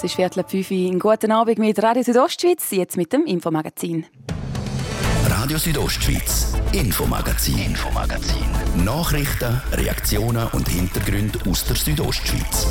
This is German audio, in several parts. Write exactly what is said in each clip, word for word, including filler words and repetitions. Es ist Viertel ab fünf. Einen guten Abend mit Radio Südostschweiz, jetzt mit dem Infomagazin. Radio Südostschweiz, Infomagazin. Infomagazin. Nachrichten, Reaktionen und Hintergründe aus der Südostschweiz.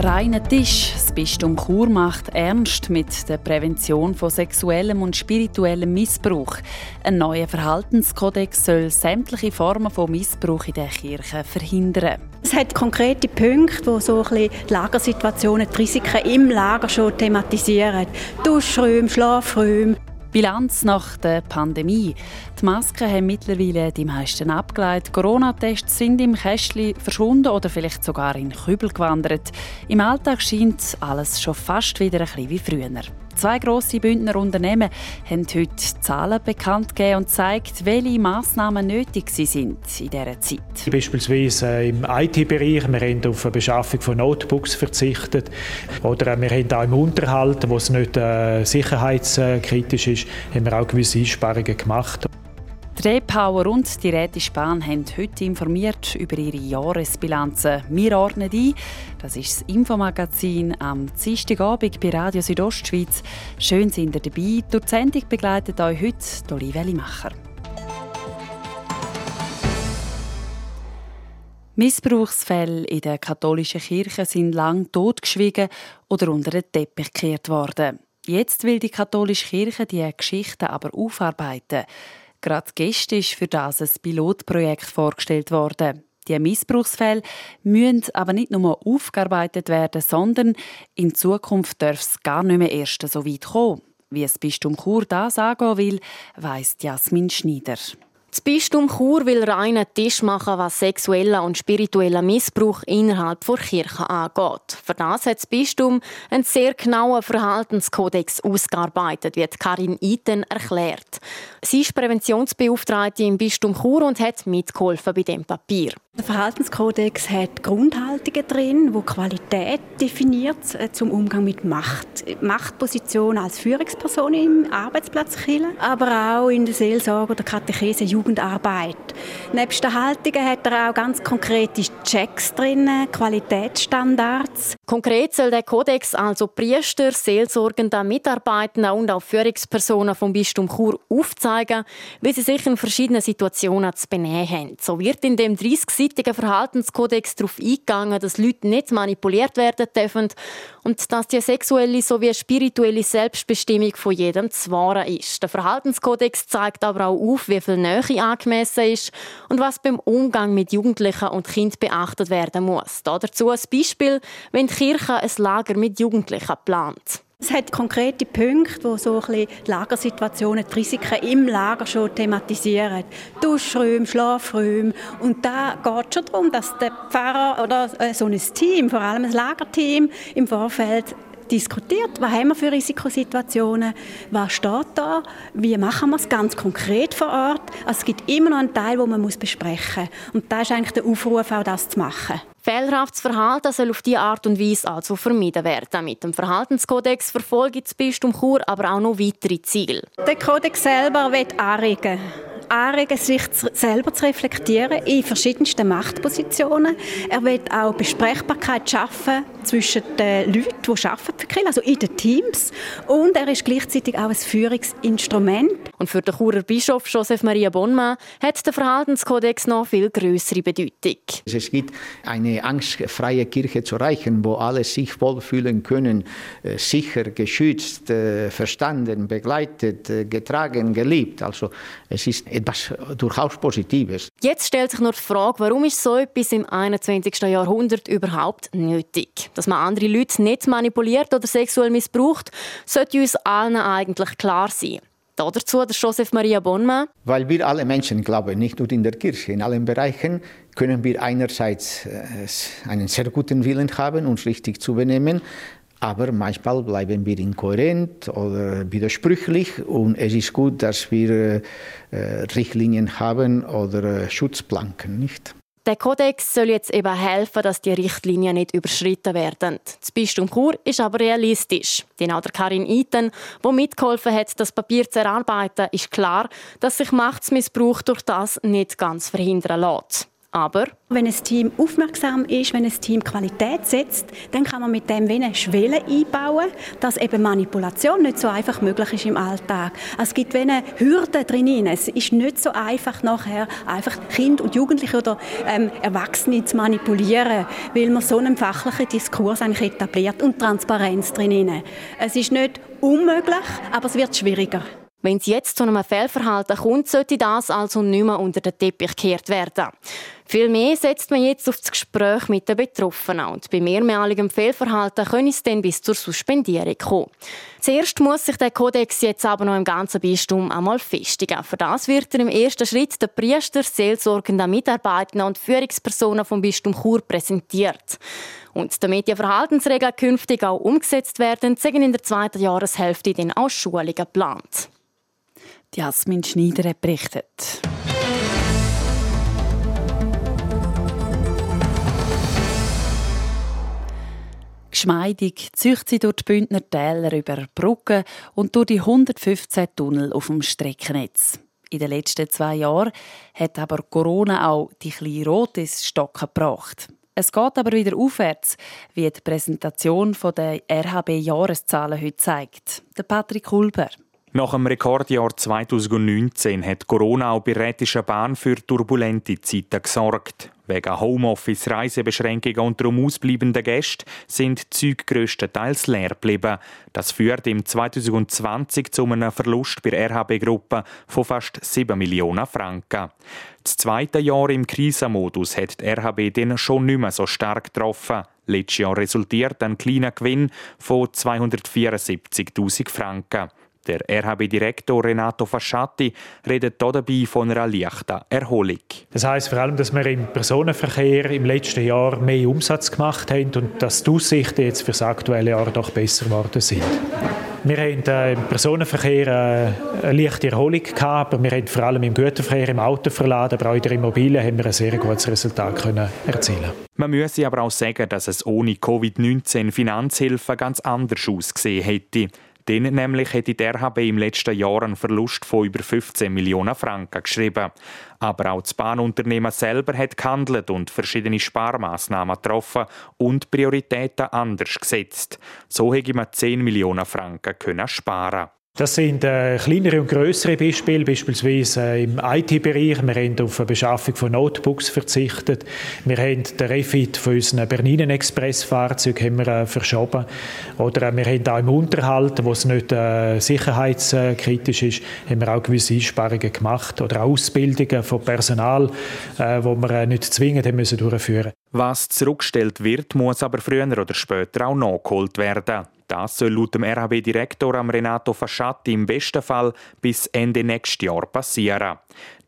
Reiner Tisch. Das Bistum Chur macht ernst mit der Prävention von sexuellem und spirituellem Missbrauch. Ein neuer Verhaltenskodex soll sämtliche Formen von Missbrauch in der Kirche verhindern. Es hat konkrete Punkte, wo so ein bisschen die Lagersituationen, die Risiken im Lager schon thematisieren. Duschräume, Schlafräume. Bilanz nach der Pandemie. Die Masken haben mittlerweile die meisten abgelegt. Corona-Tests sind im Kästchen verschwunden oder vielleicht sogar in Kübel gewandert. Im Alltag scheint alles schon fast wieder ein bisschen wie früher. Zwei grosse Bündner Unternehmen haben heute Zahlen bekannt gegeben und gezeigt, welche Massnahmen nötig sind in dieser Zeit. Beispielsweise im I T-Bereich, wir haben auf eine Beschaffung von Notebooks verzichtet. Oder wir haben auch im Unterhalt, wo es nicht äh, sicherheitskritisch ist, haben wir auch gewisse Einsparungen gemacht. Die Repower und die Rhätische Bahn haben heute informiert über ihre Jahresbilanzen. Wir ordnen ein. Das ist das Infomagazin am Dienstagabend bei Radio Südostschweiz. Schön sind ihr dabei. Durch die Sendung begleitet euch heute Olivia Limacher. Missbrauchsfälle in der katholischen Kirche sind lange totgeschwiegen oder unter den Teppich gekehrt worden. Jetzt will die katholische Kirche diese Geschichten aber aufarbeiten. Gerade gestern ist für das ein Pilotprojekt vorgestellt worden. Die Missbrauchsfälle müssen aber nicht nur aufgearbeitet werden, sondern in Zukunft darf es gar nicht mehr erst so weit kommen. Wie es Bistum Chur das angehen will, weiss Jasmin Schneider. Das Bistum Chur will reinen Tisch machen, was sexueller und spiritueller Missbrauch innerhalb der Kirche angeht. Für das hat das Bistum einen sehr genauen Verhaltenskodex ausgearbeitet, wie Karin Iten erklärt. Sie ist Präventionsbeauftragte im Bistum Chur und hat mitgeholfen bei diesem Papier. Der Verhaltenskodex hat Grundhaltungen drin, die Qualität definiert zum Umgang mit Macht. Machtposition als Führungsperson im Arbeitsplatz, aber auch in der Seelsorge oder Katechese, Jugendarbeit. Neben den Haltungen hat er auch ganz konkrete Checks drin, Qualitätsstandards. Konkret soll der Kodex also Priester, Seelsorgende, Mitarbeitende und auch Führungspersonen vom Bistum Chur aufzeigen, wie sie sich in verschiedenen Situationen zu benehmen haben. So wird in dem dreißigseitigen Verhaltenskodex darauf eingegangen, dass Leute nicht manipuliert werden dürfen und dass die sexuelle sowie spirituelle Selbstbestimmung von jedem zu wahren ist. Der Verhaltenskodex zeigt aber auch auf, wie viel Nähe angemessen ist und was beim Umgang mit Jugendlichen und Kindern beachtet werden muss. Dazu ein Beispiel, wenn die Kirche ein Lager mit Jugendlichen plant. Es hat konkrete Punkte, wo so ein bisschen die Lagersituationen, die Risiken im Lager schon thematisieren. Duschräume, Schlafräume. Und da geht es schon darum, dass der Pfarrer oder so ein Team, vor allem ein Lagerteam, im Vorfeld diskutiert, was haben wir für Risikosituationen, was steht da, wie machen wir es ganz konkret vor Ort. Also es gibt immer noch einen Teil, den man muss besprechen muss. Und da ist eigentlich der Aufruf, auch das zu machen. Fehlerhaftes Verhalten soll auf diese Art und Weise also vermieden werden. Mit dem Verhaltenskodex verfolgt das Bistum Chur aber auch noch weitere Ziele. Der Kodex selber wird anregen. anregen, sich selber zu reflektieren in verschiedensten Machtpositionen. Er will auch Besprechbarkeit schaffen zwischen den Leuten, die arbeiten für Kirche, also in den Teams. Und er ist gleichzeitig auch ein Führungsinstrument. Und für den Churer Bischof Joseph Maria Bonnemann hat der Verhaltenskodex noch viel grössere Bedeutung. Es gibt eine angstfreie Kirche zu erreichen, wo alle sich wohlfühlen können, sicher, geschützt, verstanden, begleitet, getragen, geliebt. Also es ist etwas durchaus Positives. Jetzt stellt sich nur die Frage, warum ist so etwas im einundzwanzigsten Jahrhundert überhaupt nötig? Dass man andere Leute nicht manipuliert oder sexuell missbraucht, sollte uns allen eigentlich klar sein. Dazu der Joseph Maria Bonnemann. Weil wir alle Menschen glauben, nicht nur in der Kirche, in allen Bereichen, können wir einerseits einen sehr guten Willen haben, uns richtig zu benehmen, aber manchmal bleiben wir inkohärent oder widersprüchlich und es ist gut, dass wir Richtlinien haben oder Schutzplanken, nicht? Der Kodex soll jetzt eben helfen, dass die Richtlinien nicht überschritten werden. Das Bistum Chur ist aber realistisch. Denn auch der Karin Iten, die mitgeholfen hat, das Papier zu erarbeiten, ist klar, dass sich Machtmissbrauch durch das nicht ganz verhindern lässt. Aber wenn ein Team aufmerksam ist, wenn ein Team Qualität setzt, dann kann man mit dem wenig Schwellen einbauen, dass eben Manipulation nicht so einfach möglich ist im Alltag. Es gibt wenig Hürden drin. Es ist nicht so einfach, nachher einfach Kinder und Jugendliche oder ähm, Erwachsene zu manipulieren, weil man so einen fachlichen Diskurs eigentlich etabliert und Transparenz drin. Es ist nicht unmöglich, aber es wird schwieriger. Wenn es jetzt zu einem Fehlverhalten kommt, sollte das also nicht mehr unter den Teppich gekehrt werden. Vielmehr setzt man jetzt auf das Gespräch mit den Betroffenen. Und bei mehrmaligem Fehlverhalten können es dann bis zur Suspendierung kommen. Zuerst muss sich der Kodex jetzt aber noch im ganzen Bistum einmal festigen. Für das wird er im ersten Schritt den Priester, seelsorgenden Mitarbeitenden und Führungspersonen vom Bistum Chur präsentiert. Und damit die Verhaltensregeln künftig auch umgesetzt werden, sind in der zweiten Jahreshälfte dann auch Schulungen geplant. Jasmin Schneider hat berichtet. Geschmeidig zieht sie durch die Bündner Täler über Brücken und durch die hundertfünfzehn Tunnel auf dem Streckennetz. In den letzten zwei Jahren hat aber Corona auch die kleine Rot ins Stocken gebracht. Es geht aber wieder aufwärts, wie die Präsentation der R H B-Jahreszahlen heute zeigt. Der Patrick Hulber. Nach dem Rekordjahr zweitausendneunzehn hat Corona auch bei Rhätischer Bahn für turbulente Zeiten gesorgt. Wegen Homeoffice, Reisebeschränkungen und darum ausbleibenden Gästen sind die Züge grösstenteils leer geblieben. Das führt im zweitausendzwanzig zu einem Verlust bei der R H B-Gruppe von fast sieben Millionen Franken. Das zweite Jahr im Krisenmodus hat die R H B dann schon nicht mehr so stark getroffen. Letztes Jahr resultiert ein kleiner Gewinn von zweihundertvierundsiebzigtausend Franken. Der R H B-Direktor Renato Fasciati redet hier dabei von einer leichten Erholung. Das heisst vor allem, dass wir im Personenverkehr im letzten Jahr mehr Umsatz gemacht haben und dass die Aussichten jetzt für das aktuelle Jahr doch besser geworden sind. Wir haben im Personenverkehr eine leichte Erholung gehabt, aber wir haben vor allem im Güterverkehr, im Autoverladen, aber auch in der Immobilie haben wir ein sehr gutes Resultat können erzielen. Man müsse aber auch sagen, dass es ohne Covid neunzehn Finanzhilfe ganz anders ausgesehen hätte. Denn nämlich hätte die R H B im letzten Jahr einen Verlust von über fünfzehn Millionen Franken geschrieben. Aber auch das Bahnunternehmen selber hat gehandelt und verschiedene Sparmaßnahmen getroffen und Prioritäten anders gesetzt. So hätte man zehn Millionen Franken können sparen. Das sind äh, kleinere und grössere Beispiele, beispielsweise äh, im I T-Bereich. Wir haben auf die Beschaffung von Notebooks verzichtet. Wir haben den Refit von unseren Berninen-Express-Fahrzeugen äh, verschoben. Oder äh, wir haben auch im Unterhalt, wo es nicht äh, sicherheitskritisch ist, haben wir auch gewisse Einsparungen gemacht. Oder auch Ausbildungen von Personal, äh, die wir äh, nicht zwingend haben müssen durchführen. Was zurückgestellt wird, muss aber früher oder später auch nachgeholt werden. Das soll laut dem R H B-Direktor Renato Fasciati im besten Fall bis Ende nächstes Jahr passieren.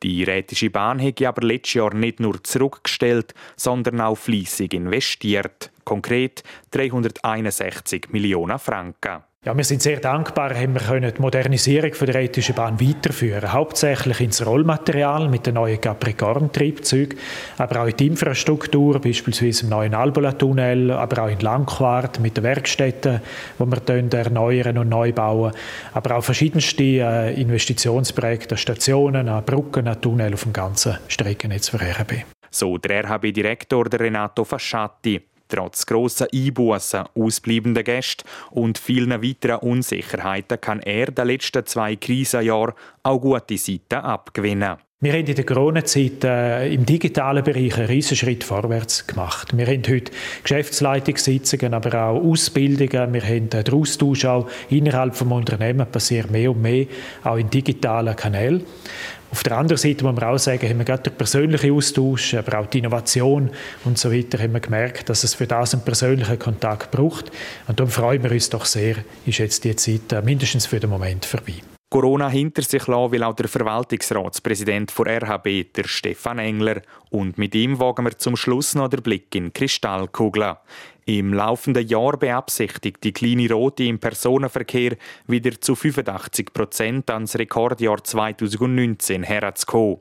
Die Rhätische Bahn hätte aber letztes Jahr nicht nur zurückgestellt, sondern auch fleissig investiert. Konkret dreihunderteinundsechzig Millionen Franken. Ja, wir sind sehr dankbar, haben wir können die Modernisierung der Rhätischen Bahn weiterführen, hauptsächlich ins Rollmaterial mit den neuen Capricorn-Triebzügen, aber auch in die Infrastruktur, beispielsweise im neuen Albola-Tunnel, aber auch in Langquart mit den Werkstätten, die wir erneuern und neu bauen, aber auch verschiedenste Investitionsprojekte an Stationen, an Brücken, an Tunnel auf dem ganzen Streckennetz für R H B. So der R H B-Direktor Renato Fasciati. Trotz grosser Einbussen, ausbleibender Gäste und vielen weiteren Unsicherheiten kann er den letzten zwei Krisenjahren auch gute Seiten abgewinnen. Wir haben in der Corona-Zeit äh, im digitalen Bereich einen riesen Schritt vorwärts gemacht. Wir haben heute Geschäftsleitungssitzungen, aber auch Ausbildungen. Wir haben den Austausch auch innerhalb des Unternehmens, passiert mehr und mehr, auch in digitalen Kanälen. Auf der anderen Seite muss man auch sagen, haben wir gerade den persönlichen Austausch, aber auch die Innovation und so weiter, haben wir gemerkt, dass es für das einen persönlichen Kontakt braucht. Und darum freuen wir uns doch sehr, ist jetzt die Zeit mindestens für den Moment vorbei. Corona hinter sich lassen will auch der Verwaltungsratspräsident von R H B, der Stefan Engler. Und mit ihm wagen wir zum Schluss noch den Blick in die Kristallkugel. Im laufenden Jahr beabsichtigt die Kleine Rote im Personenverkehr wieder zu fünfundachtzig Prozent ans Rekordjahr zweitausendneunzehn heranzukommen.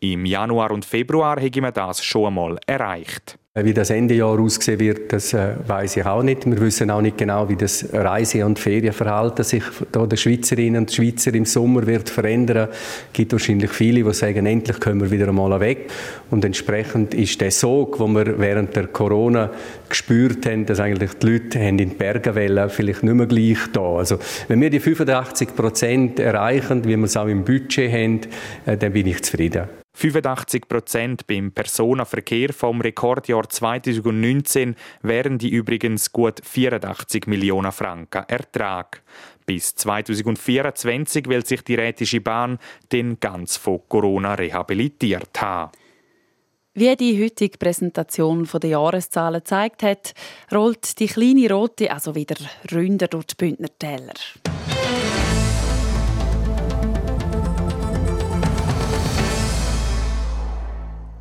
Im Januar und Februar haben wir das schon einmal erreicht. Wie das Endejahr aussehen wird, das weiss ich auch nicht. Wir wissen auch nicht genau, wie das Reise- und Ferienverhalten sich der Schweizerinnen und Schweizer im Sommer wird verändern. Es gibt wahrscheinlich viele, die sagen, endlich können wir wieder einmal weg. Und entsprechend ist der Sog, den wir während der Corona gespürt haben, dass eigentlich die Leute in den Bergenwellen vielleicht nicht mehr gleich da. Also wenn wir die fünfundachtzig Prozent erreichen, wie wir es auch im Budget haben, dann bin ich zufrieden. fünfundachtzig Prozent beim Personenverkehr vom Rekordjahr zweitausendneunzehn wären die übrigens gut vierundachtzig Millionen Franken Ertrag. Bis zweitausendvierundzwanzig will sich die Rhätische Bahn den ganz von Corona rehabilitiert haben. Wie die heutige Präsentation der Jahreszahlen gezeigt hat, rollt die Kleine Rote also wieder ründer durch die Bündner Täler.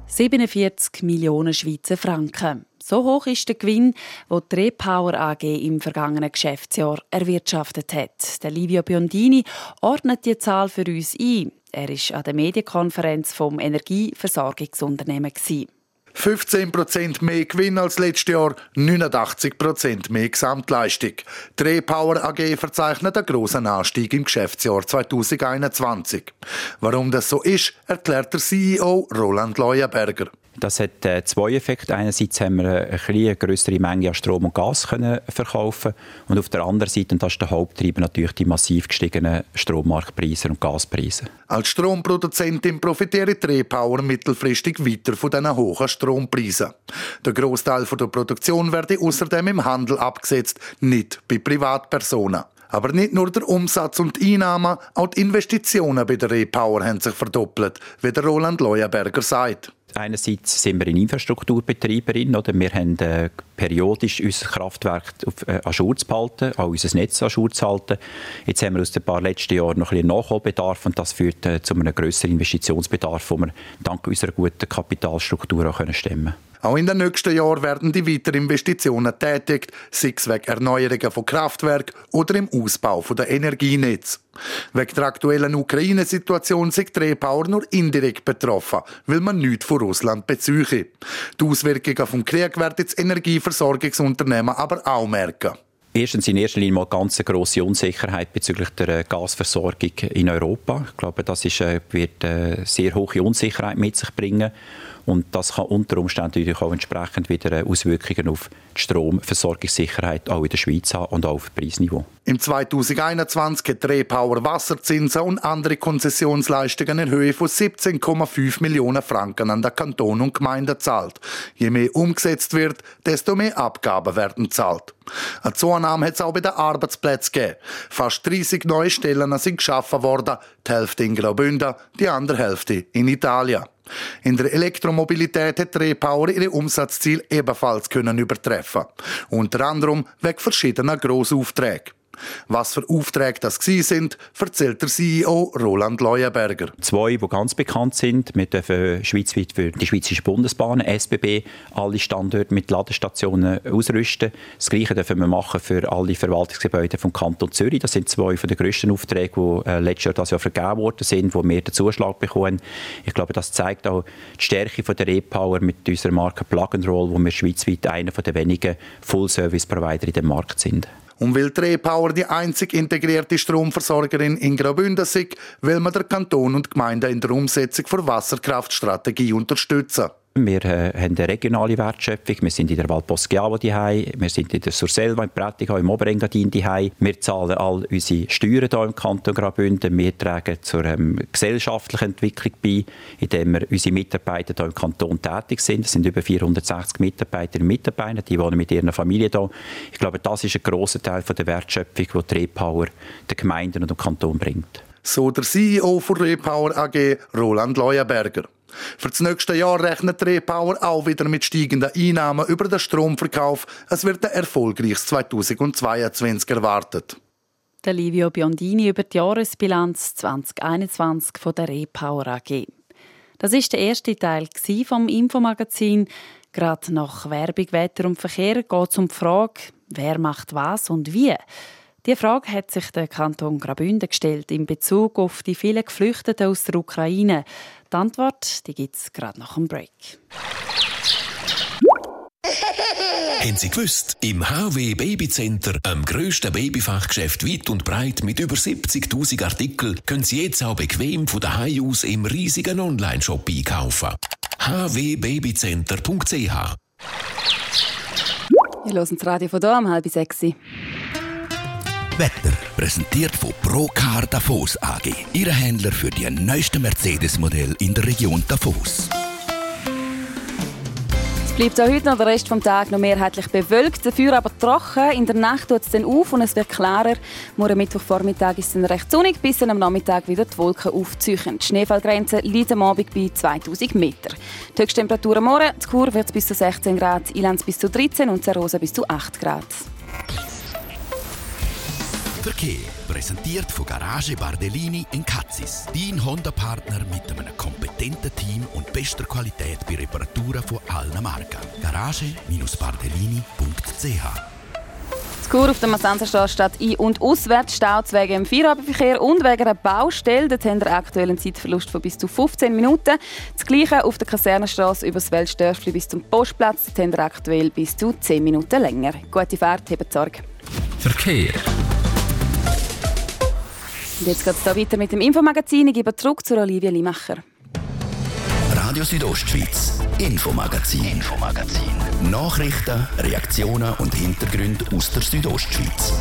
siebenundvierzig Millionen Schweizer Franken. So hoch ist der Gewinn, den die Repower A G im vergangenen Geschäftsjahr erwirtschaftet hat. Der Livio Biondini ordnet die Zahl für uns ein. Er war an der Medienkonferenz vom Energieversorgungsunternehmen. fünfzehn Prozent mehr Gewinn als letztes Jahr, neunundachtzig Prozent mehr Gesamtleistung. Die Repower A G verzeichnet einen grossen Anstieg im Geschäftsjahr zweitausendeinundzwanzig. Warum das so ist, erklärt der C E O Roland Leuenberger. Das hat zwei Effekte. Einerseits haben wir eine größere Menge an Strom und Gas können verkaufen und auf der anderen Seite, und das ist der Haupttreiber, natürlich die massiv gestiegenen Strommarktpreise und Gaspreise. Als Stromproduzentin profitiert die Repower mittelfristig weiter von diesen hohen Strompreisen. Der Großteil der Produktion werde außerdem im Handel abgesetzt, nicht bei Privatpersonen. Aber nicht nur der Umsatz und die Einnahmen, auch die Investitionen bei der Repower haben sich verdoppelt, wie der Roland Leuenberger sagt. Einerseits sind wir in Infrastrukturbetreiberin, oder? Wir haben äh, periodisch unser Kraftwerk auf, äh, an Schutz behalten, auch unser Netz an Schutz halten. Jetzt haben wir aus den paar letzten Jahren noch ein bisschen Nachholbedarf und das führt äh, zu einem grösseren Investitionsbedarf, den wir dank unserer guten Kapitalstruktur auch stemmen können. Auch in den nächsten Jahren werden die weiteren Investitionen tätigt, sei es wegen Erneuerungen von Kraftwerken oder im Ausbau der Energienetze. Wegen der aktuellen Ukraine-Situation sind die Repower nur indirekt betroffen, weil man nichts von Russland beziehe. Die Auswirkungen des Krieges werden das Energieversorgungsunternehmen aber auch merken. Erstens in erster Linie mal ganz eine grosse Unsicherheit bezüglich der Gasversorgung in Europa. Ich glaube, das ist, wird eine sehr hohe Unsicherheit mit sich bringen. Und das kann unter Umständen natürlich auch entsprechend wieder Auswirkungen auf die Stromversorgungssicherheit auch in der Schweiz haben und auch auf das Preisniveau. Im zweitausendeinundzwanzig hat Repower Wasserzinsen und andere Konzessionsleistungen in Höhe von siebzehn Komma fünf Millionen Franken an den Kanton und Gemeinden gezahlt. Je mehr umgesetzt wird, desto mehr Abgaben werden gezahlt. Eine Zunahme hat es auch bei den Arbeitsplätzen gegeben. Fast dreissig neue Stellen sind geschaffen worden, die Hälfte in Graubünden, die andere Hälfte in Italien. In der Elektromobilität hat Repower ihre Umsatzziele ebenfalls können übertreffen. Unter anderem wegen verschiedener Grossaufträge. Was für Aufträge das waren, erzählt der C E O Roland Leuenberger. Zwei, die ganz bekannt sind. Wir dürfen schweizweit für die Schweizerische Bundesbahn, S B B, alle Standorte mit Ladestationen ausrüsten. Das Gleiche dürfen wir machen für alle Verwaltungsgebäude vom Kanton Zürich. Das sind zwei von den grössten Aufträge, die letztes Jahr das Jahr vergeben worden sind, wo wir den Zuschlag bekommen. Ich glaube, das zeigt auch die Stärke der Repower mit unserer Marke Plug and Roll, wo wir schweizweit einer der wenigen Full-Service-Provider in dem Markt sind. Und weil die Repower die einzige integrierte Stromversorgerin in Graubünden ist, will man den Kanton und die Gemeinden in der Umsetzung der Wasserkraftstrategie unterstützen. Wir äh, haben eine regionale Wertschöpfung. Wir sind in der Val Poschiavo daheim, wir sind in der Surselva, in Prättigau, im Oberengadin daheim. Wir zahlen all unsere Steuern hier im Kanton Graubünden. Wir tragen zur ähm, gesellschaftlichen Entwicklung bei, indem wir unsere Mitarbeiter hier im Kanton tätig sind. Es sind über vierhundertsechzig Mitarbeiterinnen und Mitarbeiter, die wohnen mit ihrer Familie hier. Ich glaube, das ist ein grosser Teil der Wertschöpfung, die die Repower den Gemeinden und dem Kanton bringt. So der C E O von Repower A G, Roland Leuenberger. Für das nächste Jahr rechnet Repower auch wieder mit steigenden Einnahmen über den Stromverkauf. Es wird ein erfolgreiches zweitausendzweiundzwanzig erwartet. Der Livio Biondini über die Jahresbilanz zweitausendeinundzwanzig von der Repower A G. Das war der erste Teil des Infomagazins. Gerade nach Werbung, Wetter und Verkehr geht es um die Frage, wer macht was und wie. Diese Frage hat sich der Kanton Graubünden gestellt in Bezug auf die vielen Geflüchteten aus der Ukraine. Die Antwort gibt es gerade nach dem Break. Haben Sie gewusst, im H W Babycenter, am grössten Babyfachgeschäft weit und breit mit über siebzigtausend Artikeln, können Sie jetzt auch bequem von daheim aus im riesigen Online-Shop einkaufen. h w babycenter punkt c h. Wir hören das Radio von hier um halb sechs. Wetter, präsentiert von Procar Davos A G, Ihr Händler für die neuesten Mercedes-Modelle in der Region Davos. Bleibt auch heute noch der Rest des Tages noch mehrheitlich bewölkt, dafür aber trocken. In der Nacht tut es dann auf und es wird klarer. Morgen Mittwochvormittag ist es dann recht sonnig, bis dann am Nachmittag wieder die Wolken aufziehen. Die Schneefallgrenze liegt am Abend bei zweitausend Metern. Die höchste Temperatur am Morgen, in Chur wird es bis zu sechzehn Grad, in Lenz bis zu dreizehn und in Sarosa bis zu acht Grad. Verkehr, präsentiert von Garage Bardellini in Katzis. Dein Honda-Partner mit einem kompetenten Team und bester Qualität bei Reparaturen von allen Marken. garage bardellini punkt c h. Die Kur auf der Masanzerstraße ein- und auswärts staut wegen dem Feierabendverkehr und wegen einer Baustelle. Dort haben wir aktuell einen Zeitverlust von bis zu fünfzehn Minuten. Das Gleiche auf der Kasernenstraße über das Weltstörfli bis zum Postplatz. Dort haben wir aktuell bis zu zehn Minuten länger. Gute Fahrt, habt Sorge. Verkehr. Und jetzt geht es hier weiter mit dem Infomagazin. Ich gebe zurück zu Olivia Limacher. Radio Südostschweiz, Infomagazin. Infomagazin. Nachrichten, Reaktionen und Hintergründe aus der Südostschweiz.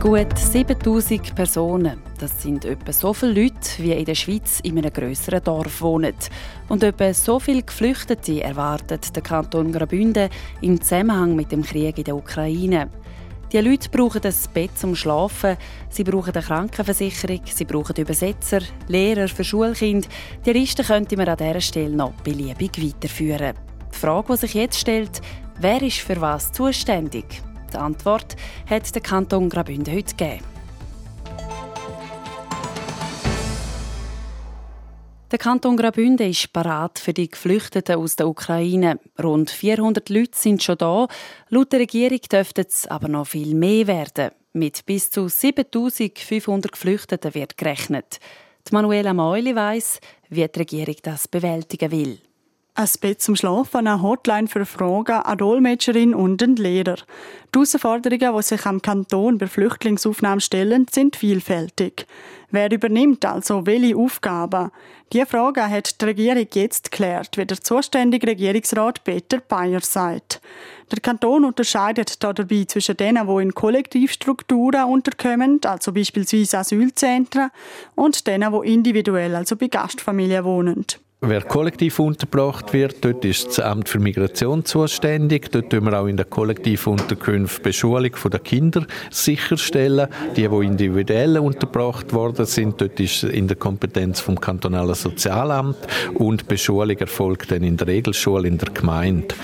Gut siebentausend Personen. Das sind etwa so viele Leute, wie in der Schweiz in einem grösseren Dorf wohnen. Und etwa so viele Geflüchtete erwartet der Kanton Graubünden im Zusammenhang mit dem Krieg in der Ukraine. Die Leute brauchen ein Bett zum Schlafen, sie brauchen eine Krankenversicherung, sie brauchen Übersetzer, Lehrer für Schulkinder. Die Liste könnte man an dieser Stelle noch beliebig weiterführen. Die Frage, die sich jetzt stellt, wer ist für was zuständig? Die Antwort hat der Kanton Graubünden heute gegeben. Der Kanton Graubünden ist parat für die Geflüchteten aus der Ukraine. Rund vierhundert Leute sind schon da. Laut der Regierung dürften es aber noch viel mehr werden. Mit bis zu siebentausendfünfhundert Geflüchteten wird gerechnet. Die Manuela Moili weiss, wie die Regierung das bewältigen will. Ein Bett zum Schlafen, eine Hotline für Fragen, eine Dolmetscherin und ein Lehrer. Die Herausforderungen, die sich am Kanton bei Flüchtlingsaufnahmen stellen, sind vielfältig. Wer übernimmt also welche Aufgaben? Diese Frage hat die Regierung jetzt geklärt, wie der zuständige Regierungsrat Peter Bayer sagt. Der Kanton unterscheidet dabei zwischen denen, die in Kollektivstrukturen unterkommen, also beispielsweise Asylzentren, und denen, die individuell, also bei Gastfamilien, wohnen. Wer kollektiv untergebracht wird, dort ist das Amt für Migration zuständig. Dort tun wir auch in den Kollektivunterkünften Beschulung der Kinder sicherstellen. Die, die individuell untergebracht worden sind, dort ist in der Kompetenz vom Kantonalen Sozialamt, und Beschulung erfolgt dann in der Regelschule in der Gemeinde.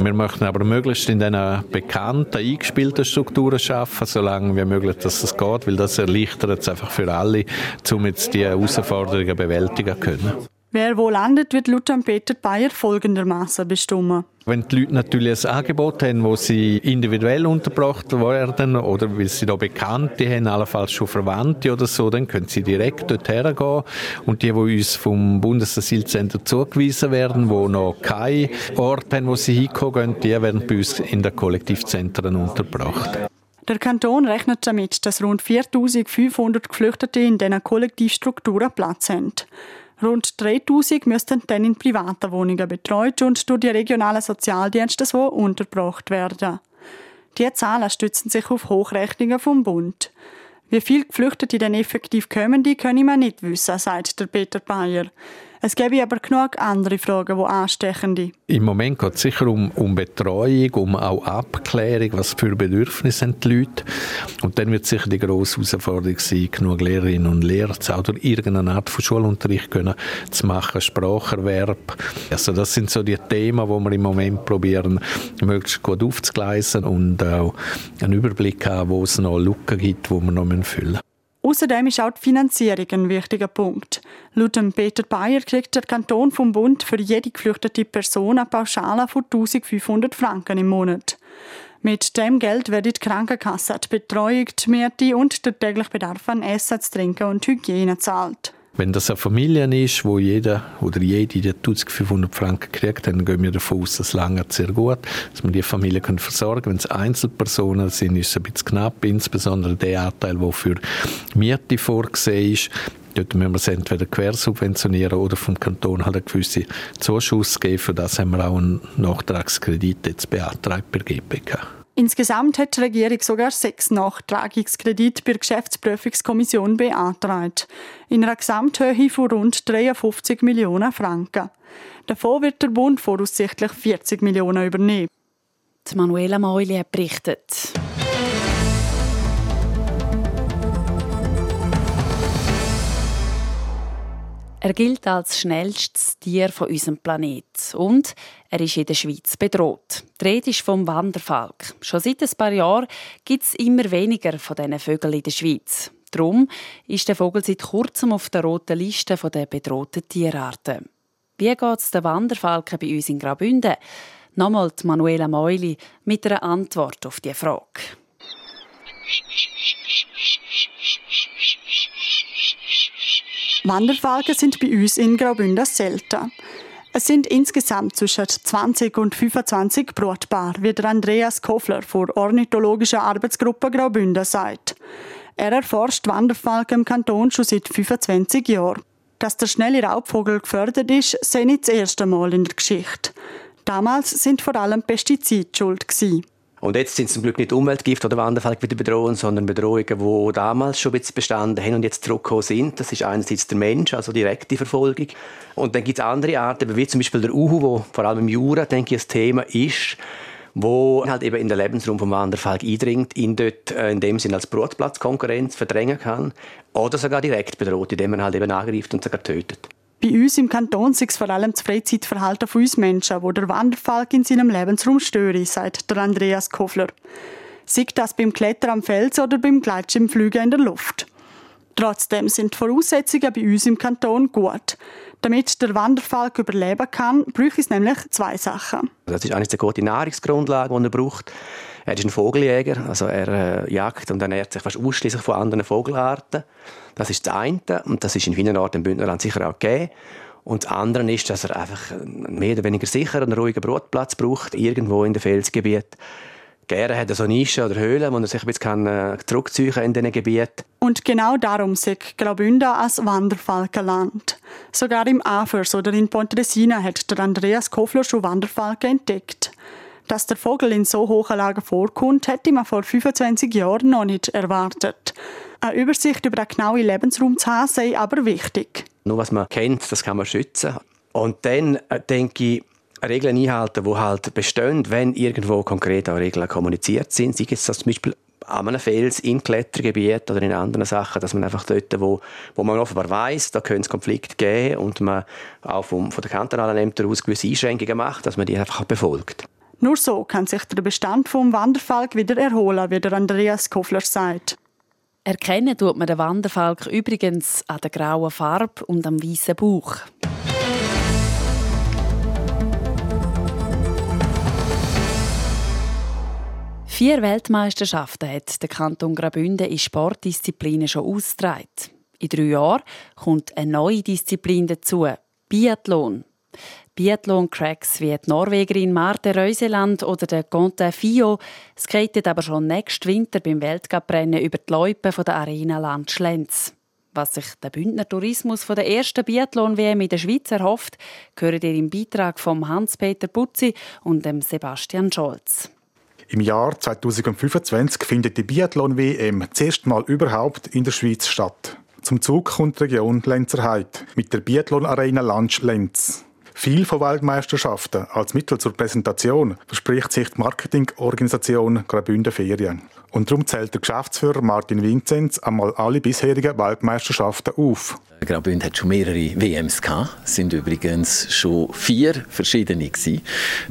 Wir möchten aber möglichst in den bekannten, eingespielten Strukturen arbeiten, solange wie möglich, dass es geht, weil das erleichtert es einfach für alle, um jetzt die Herausforderungen bewältigen können. Wer wo landet, wird laut Peter Bayer folgendermaßen bestimmt. Wenn die Leute natürlich ein Angebot haben, wo sie individuell untergebracht werden oder weil sie da Bekannte haben, allenfalls schon Verwandte oder so, dann können sie direkt dorthin gehen. Und die, die uns vom Bundesasylzentrum zugewiesen werden, die noch keinen Ort haben, wo sie hinkommen, die werden bei uns in den Kollektivzentren untergebracht. Der Kanton rechnet damit, dass rund viertausendfünfhundert Geflüchtete in diesen Kollektivstrukturen Platz haben. Rund dreitausend müssten dann in privaten Wohnungen betreut und durch die regionalen Sozialdienste so untergebracht werden. Diese Zahlen stützen sich auf Hochrechnungen vom Bund. Wie viele Geflüchtete dann effektiv kommen, die können wir nicht wissen, sagt der Peter Bayer. Es gäbe aber genug andere Fragen, die anstechende. Im Moment geht es sicher um, um Betreuung, um auch Abklärung, was für Bedürfnisse haben die Leute. Und dann wird sicher die grosse Herausforderung sein, genug Lehrerinnen und Lehrer zu auch durch irgendeine Art von Schulunterricht können, zu machen, Spracherwerb. Also das sind so die Themen, die wir im Moment probieren, möglichst gut aufzugleisen und auch einen Überblick haben, wo es noch Lücken gibt, die wir noch füllen müssen. Außerdem ist auch die Finanzierung ein wichtiger Punkt. Laut Peter Bayer kriegt der Kanton vom Bund für jede geflüchtete Person eine Pauschale von eintausendfünfhundert Franken im Monat. Mit dem Geld werden die Krankenkasse, die Betreuung, die Miete und der tägliche Bedarf an Essen, Trinken und Hygiene zahlt. Wenn das eine Familie ist, wo jeder oder jede die eintausendfünfhundert Franken kriegt, dann gehen wir davon aus, dass es sehr gut ist, dass wir die Familie versorgen können. Wenn es Einzelpersonen sind, ist es ein bisschen knapp, insbesondere der Anteil, der für Miete vorgesehen ist. Dort müssen wir es entweder quersubventionieren oder vom Kanton halt einen gewissen Zuschuss geben. Für das haben wir auch einen Nachtragskredit jetzt beantragt bei G P K. Insgesamt hat die Regierung sogar sechs Nachtragungskredite bei der Geschäftsprüfungskommission beantragt. In einer Gesamthöhe von rund dreiundfünfzig Millionen Franken. Davon wird der Bund voraussichtlich vierzig Millionen übernehmen. Die Manuela Moili hat berichtet. Er gilt als schnellstes Tier von unserem Planeten und er ist in der Schweiz bedroht. Die Rede ist vom Wanderfalk. Schon seit ein paar Jahren gibt es immer weniger von diesen Vögeln in der Schweiz. Darum ist der Vogel seit kurzem auf der roten Liste der bedrohten Tierarten. Wie geht es den Wanderfalken bei uns in Graubünden? Nochmal die Manuela Moili mit einer Antwort auf diese Frage. Wanderfalken sind bei uns in Graubünden selten. Es sind insgesamt zwischen zwanzig und fünfundzwanzig Brutpaar, wie der Andreas Kofler von der ornithologischen Arbeitsgruppe Graubünden sagt. Er erforscht Wanderfalken im Kanton schon seit fünfundzwanzig Jahren. Dass der schnelle Raubvogel gefördert ist, sei nicht das erste Mal in der Geschichte. Damals sind vor allem Pestizide schuld gewesen. Und jetzt sind es zum Glück nicht Umweltgifte oder Wanderfalken wieder bedrohen, sondern Bedrohungen, die damals schon bestanden haben und jetzt zurückgekommen sind. Das ist einerseits der Mensch, also direkte Verfolgung. Und dann gibt es andere Arten, wie zum Beispiel der Uhu, wo vor allem im Jura, denke ich, ein Thema ist, wo halt eben in den Lebensraum vom Wanderfalken eindringt, ihn dort in dem Sinne als Brutplatzkonkurrenz verdrängen kann oder sogar direkt bedroht, indem man halt eben angreift und sogar tötet. Bei uns im Kanton sei es vor allem das Freizeitverhalten von uns Menschen, wo der Wanderfalk in seinem Lebensraum störe, sagt der Andreas Kofler. Sei das beim Klettern am Fels oder beim Gleitschirmfliegen in der Luft. Trotzdem sind die Voraussetzungen bei uns im Kanton gut. Damit der Wanderfalk überleben kann, bräuchte es nämlich zwei Sachen. Das ist eigentlich eine gute Nahrungsgrundlage, die er braucht. Er ist ein Vogeljäger, also er äh, jagt und ernährt sich fast ausschließlich von anderen Vogelarten. Das ist das eine und das ist in vielen Orten im Bündnerland sicher auch gegeben. Und das andere ist, dass er einfach mehr oder weniger sicher einen ruhigen Brutplatz braucht, irgendwo in den Felsgebieten. Gerne hat er so Nischen oder Höhlen, wo er sich ein bisschen äh, zurückziehen kann in diesen Gebieten. Und genau darum sieht Graubünden als Wanderfalkenland. Sogar im Anfers oder in Pontresina hat der Andreas Kofler schon Wanderfalken entdeckt. Dass der Vogel in so hohen Lagen vorkommt, hätte man vor fünfundzwanzig Jahren noch nicht erwartet. Eine Übersicht über den genauen Lebensraum zu haben, sei aber wichtig. Nur was man kennt, das kann man schützen. Und dann denke ich, Regeln einhalten, die halt bestehen, wenn irgendwo konkret auch Regeln kommuniziert sind. Sei es das zum Beispiel an einem Fels, in Klettergebiet oder in anderen Sachen, dass man einfach dort, wo, wo man offenbar weiss, da könnte es Konflikte geben und man auch vom, von den kantonalen Ämtern aus gewisse Einschränkungen macht, dass man die einfach befolgt. Nur so kann sich der Bestand vom Wanderfalk wieder erholen, wie der Andreas Kofler sagt. Erkennen tut man den Wanderfalk übrigens an der grauen Farbe und am weißen Bauch. Vier Weltmeisterschaften hat der Kanton Graubünden in Sportdisziplinen schon ausgetragen. In drei Jahren kommt eine neue Disziplin dazu: Biathlon. Biathlon-Cracks wie die Norwegerin Marte Reuseland oder der Quentin Fio skatet aber schon nächsten Winter beim Weltcuprennen über die Loipen von der Arena Lantsch/Lenz. Was sich der Bündner Tourismus von der ersten Biathlon-W M in der Schweiz erhofft, gehört ihr im Beitrag von Hans-Peter Putzi und dem Sebastian Scholz. Im Jahr zweitausendfünfundzwanzig findet die Biathlon-W M zum ersten Mal überhaupt in der Schweiz statt. Zum Zug kommt die Region Lenzerheide mit der Biathlon-Arena Lantsch/Lenz. Viel von Weltmeisterschaften als Mittel zur Präsentation verspricht sich die Marketingorganisation Graubünden Ferien. Und darum zählt der Geschäftsführer Martin Vinzenz einmal alle bisherigen Weltmeisterschaften auf. Graubünden hat schon mehrere W Ms gehabt. Es sind übrigens schon vier verschiedene gewesen.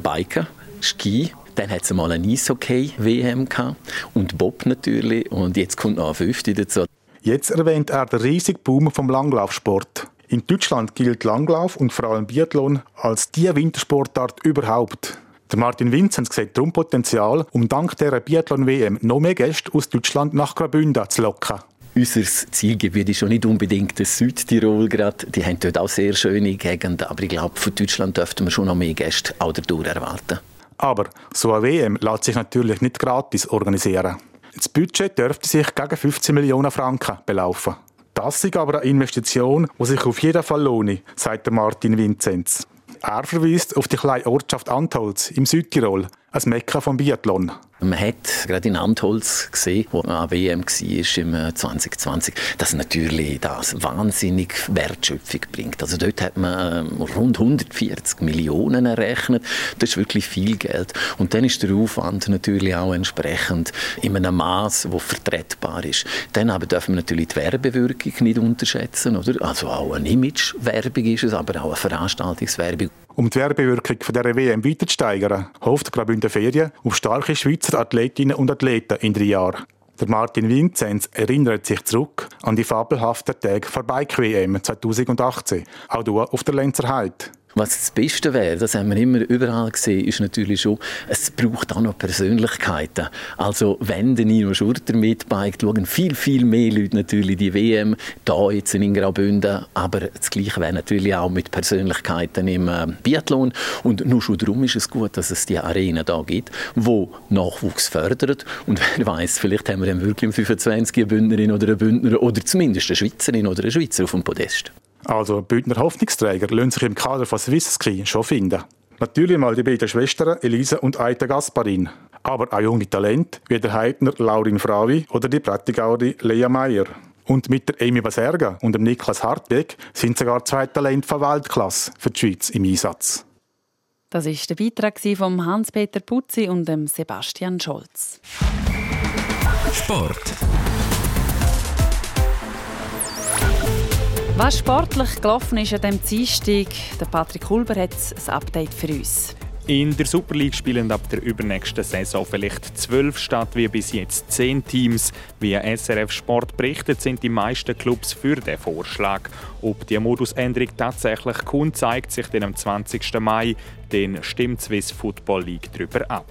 Biken, Ski. Dann hat es einmal eine Eishockey-W M gehabt und Bob natürlich. Und jetzt kommt noch eine fünfte dazu. Jetzt erwähnt er den riesigen Boom vom Langlaufsport. In Deutschland gilt Langlauf und vor allem Biathlon als die Wintersportart überhaupt. Der Martin Vinzenz sieht darum Potenzial, um dank dieser Biathlon-W M noch mehr Gäste aus Deutschland nach Graubünden zu locken. Unser Zielgebiet ist schon nicht unbedingt das Südtirol gerade. Die haben dort auch sehr schöne Gegenden, aber ich glaube, von Deutschland dürften wir schon noch mehr Gäste auch dadurch erwarten. Aber so eine W M lässt sich natürlich nicht gratis organisieren. Das Budget dürfte sich gegen fünfzehn Millionen Franken belaufen. Das ist aber eine Investition, die sich auf jeden Fall lohnt, sagt Martin Vinzenz. Er verweist auf die kleine Ortschaft Antholz im Südtirol, ein Mekka vom Biathlon. Man hat gerade in Antholz gesehen, wo man an W M war im zwanzig zwanzig, dass natürlich das wahnsinnig Wertschöpfung bringt. Also dort hat man rund hundertvierzig Millionen errechnet. Das ist wirklich viel Geld. Und dann ist der Aufwand natürlich auch entsprechend in einem Maß, das vertretbar ist. Dann aber dürfen wir natürlich die Werbewirkung nicht unterschätzen, oder? Also auch eine Imagewerbung ist es, aber auch eine Veranstaltungswerbung. Um die Werbewirkung von dieser W M weiter zu steigern, hofft Graubünden Ferien auf starke Schweizer Athletinnen und Athleten in drei Jahren. Der Martin Vinzenz erinnert sich zurück an die fabelhaften Tage vor Bike-W M zwanzig achtzehn, auch hier auf der Lenzerheide. Was das Beste wäre, das haben wir immer überall gesehen, ist natürlich schon, es braucht auch noch Persönlichkeiten. Also wenn der Nino Schurter mitbiked, schauen viel, viel mehr Leute natürlich die W M, da jetzt in Graubünden, aber das Gleiche wäre natürlich auch mit Persönlichkeiten im äh, Biathlon. Und nur schon darum ist es gut, dass es die Arena da gibt, die Nachwuchs fördert. Und wer weiss, vielleicht haben wir dann wirklich fünfundzwanzig eine Bündnerin oder einen Bündner oder zumindest eine Schweizerin oder einen Schweizer auf dem Podest. Also Bündner Hoffnungsträger lassen sich im Kader von Swiss Ski schon finden. Natürlich mal die beiden Schwestern Elisa und Aita Gasparin. Aber auch junge Talente wie der Heidner Laurin Fravi oder die Prättigauerin Lea Mayer. Und mit der Amy Baserga und dem Niklas Hartbeck sind sogar zwei Talente von Weltklasse für die Schweiz im Einsatz. Das war der Beitrag von Hans-Peter Putzi und dem Sebastian Scholz. Sport. Was sportlich gelaufen ist an diesem Dienstag, Patrick Hulber hat ein Update für uns. In der Super League spielen ab der übernächsten Saison vielleicht zwölf statt wie bis jetzt zehn Teams. Wie S R F Sport berichtet, sind die meisten Clubs für den Vorschlag. Ob die Modusänderung tatsächlich kommt, zeigt sich dann am zwanzigsten Mai. Dann stimmt Swiss Football League darüber ab.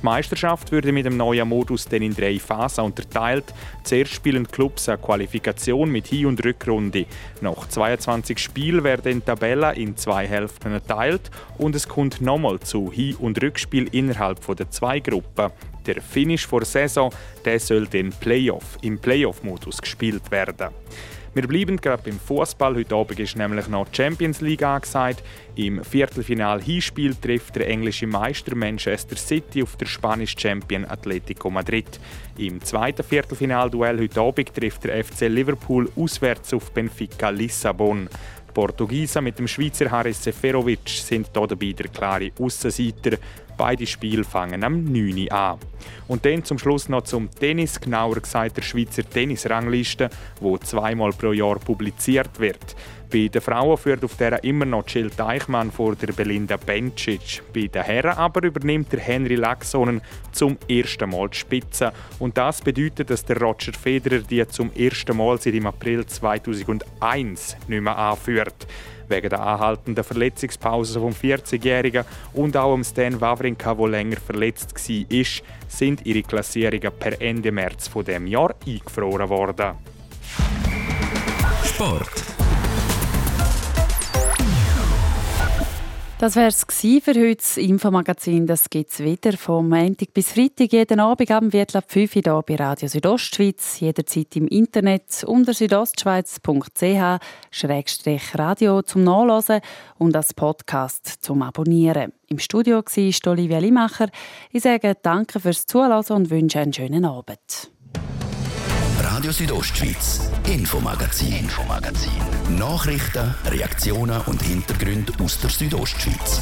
Die Meisterschaft würde mit dem neuen Modus dann in drei Phasen unterteilt. Zuerst spielen Clubs eine Qualifikation mit Hin- und Rückrunde. Nach zweiundzwanzig Spielen werden die Tabellen in zwei Hälften erteilt und es kommt nochmal zu Hin- und Rückspiel innerhalb der zwei Gruppen. Der Finish vor der Saison, der soll dann Playoff, im Playoff-Modus gespielt werden. Wir bleiben gerade beim Fußball. Heute Abend ist nämlich noch die Champions League angesagt. Im Viertelfinal-Hinspiel trifft der englische Meister Manchester City auf den spanischen Champion Atletico Madrid. Im zweiten Viertelfinalduell heute Abend trifft der F C Liverpool auswärts auf Benfica Lissabon. Die Portugiesen mit dem Schweizer Haris Seferovic sind hier dabei der klare Aussenseiter. Beide Spiele fangen am neun Uhr an. Und dann zum Schluss noch zum Tennis, genauer gesagt der Schweizer Tennisrangliste, die zweimal pro Jahr publiziert wird. Bei den Frauen führt auf dieser immer noch Jill Teichmann vor der Belinda Bencic. Bei den Herren aber übernimmt der Henry Laxonen zum ersten Mal die Spitze. Und das bedeutet, dass der Roger Federer die zum ersten Mal seit im April zweitausendeins nicht mehr anführt. Wegen der anhaltenden Verletzungspause vom vierzigjährigen und auch dem Stan Wawrinka, der länger verletzt war, sind ihre Klassierungen per Ende März dieses Jahr eingefroren worden. Sport. Das wär's gsi für heute. Das Infomagazin, das gibt's wieder vom Montag bis Freitag, jeden Abend ab Viertel ab fünf Uhr hier bei Radio Südostschweiz, jederzeit im Internet unter südostschweiz punkt c h schrägstrich radio zum Nachlesen und als Podcast zum Abonnieren. Im Studio war Olivia Limacher. Ich sage danke fürs Zuhören und wünsche einen schönen Abend. Radio Südostschweiz, Infomagazin. Infomagazin. Nachrichten, Reaktionen und Hintergründe aus der Südostschweiz.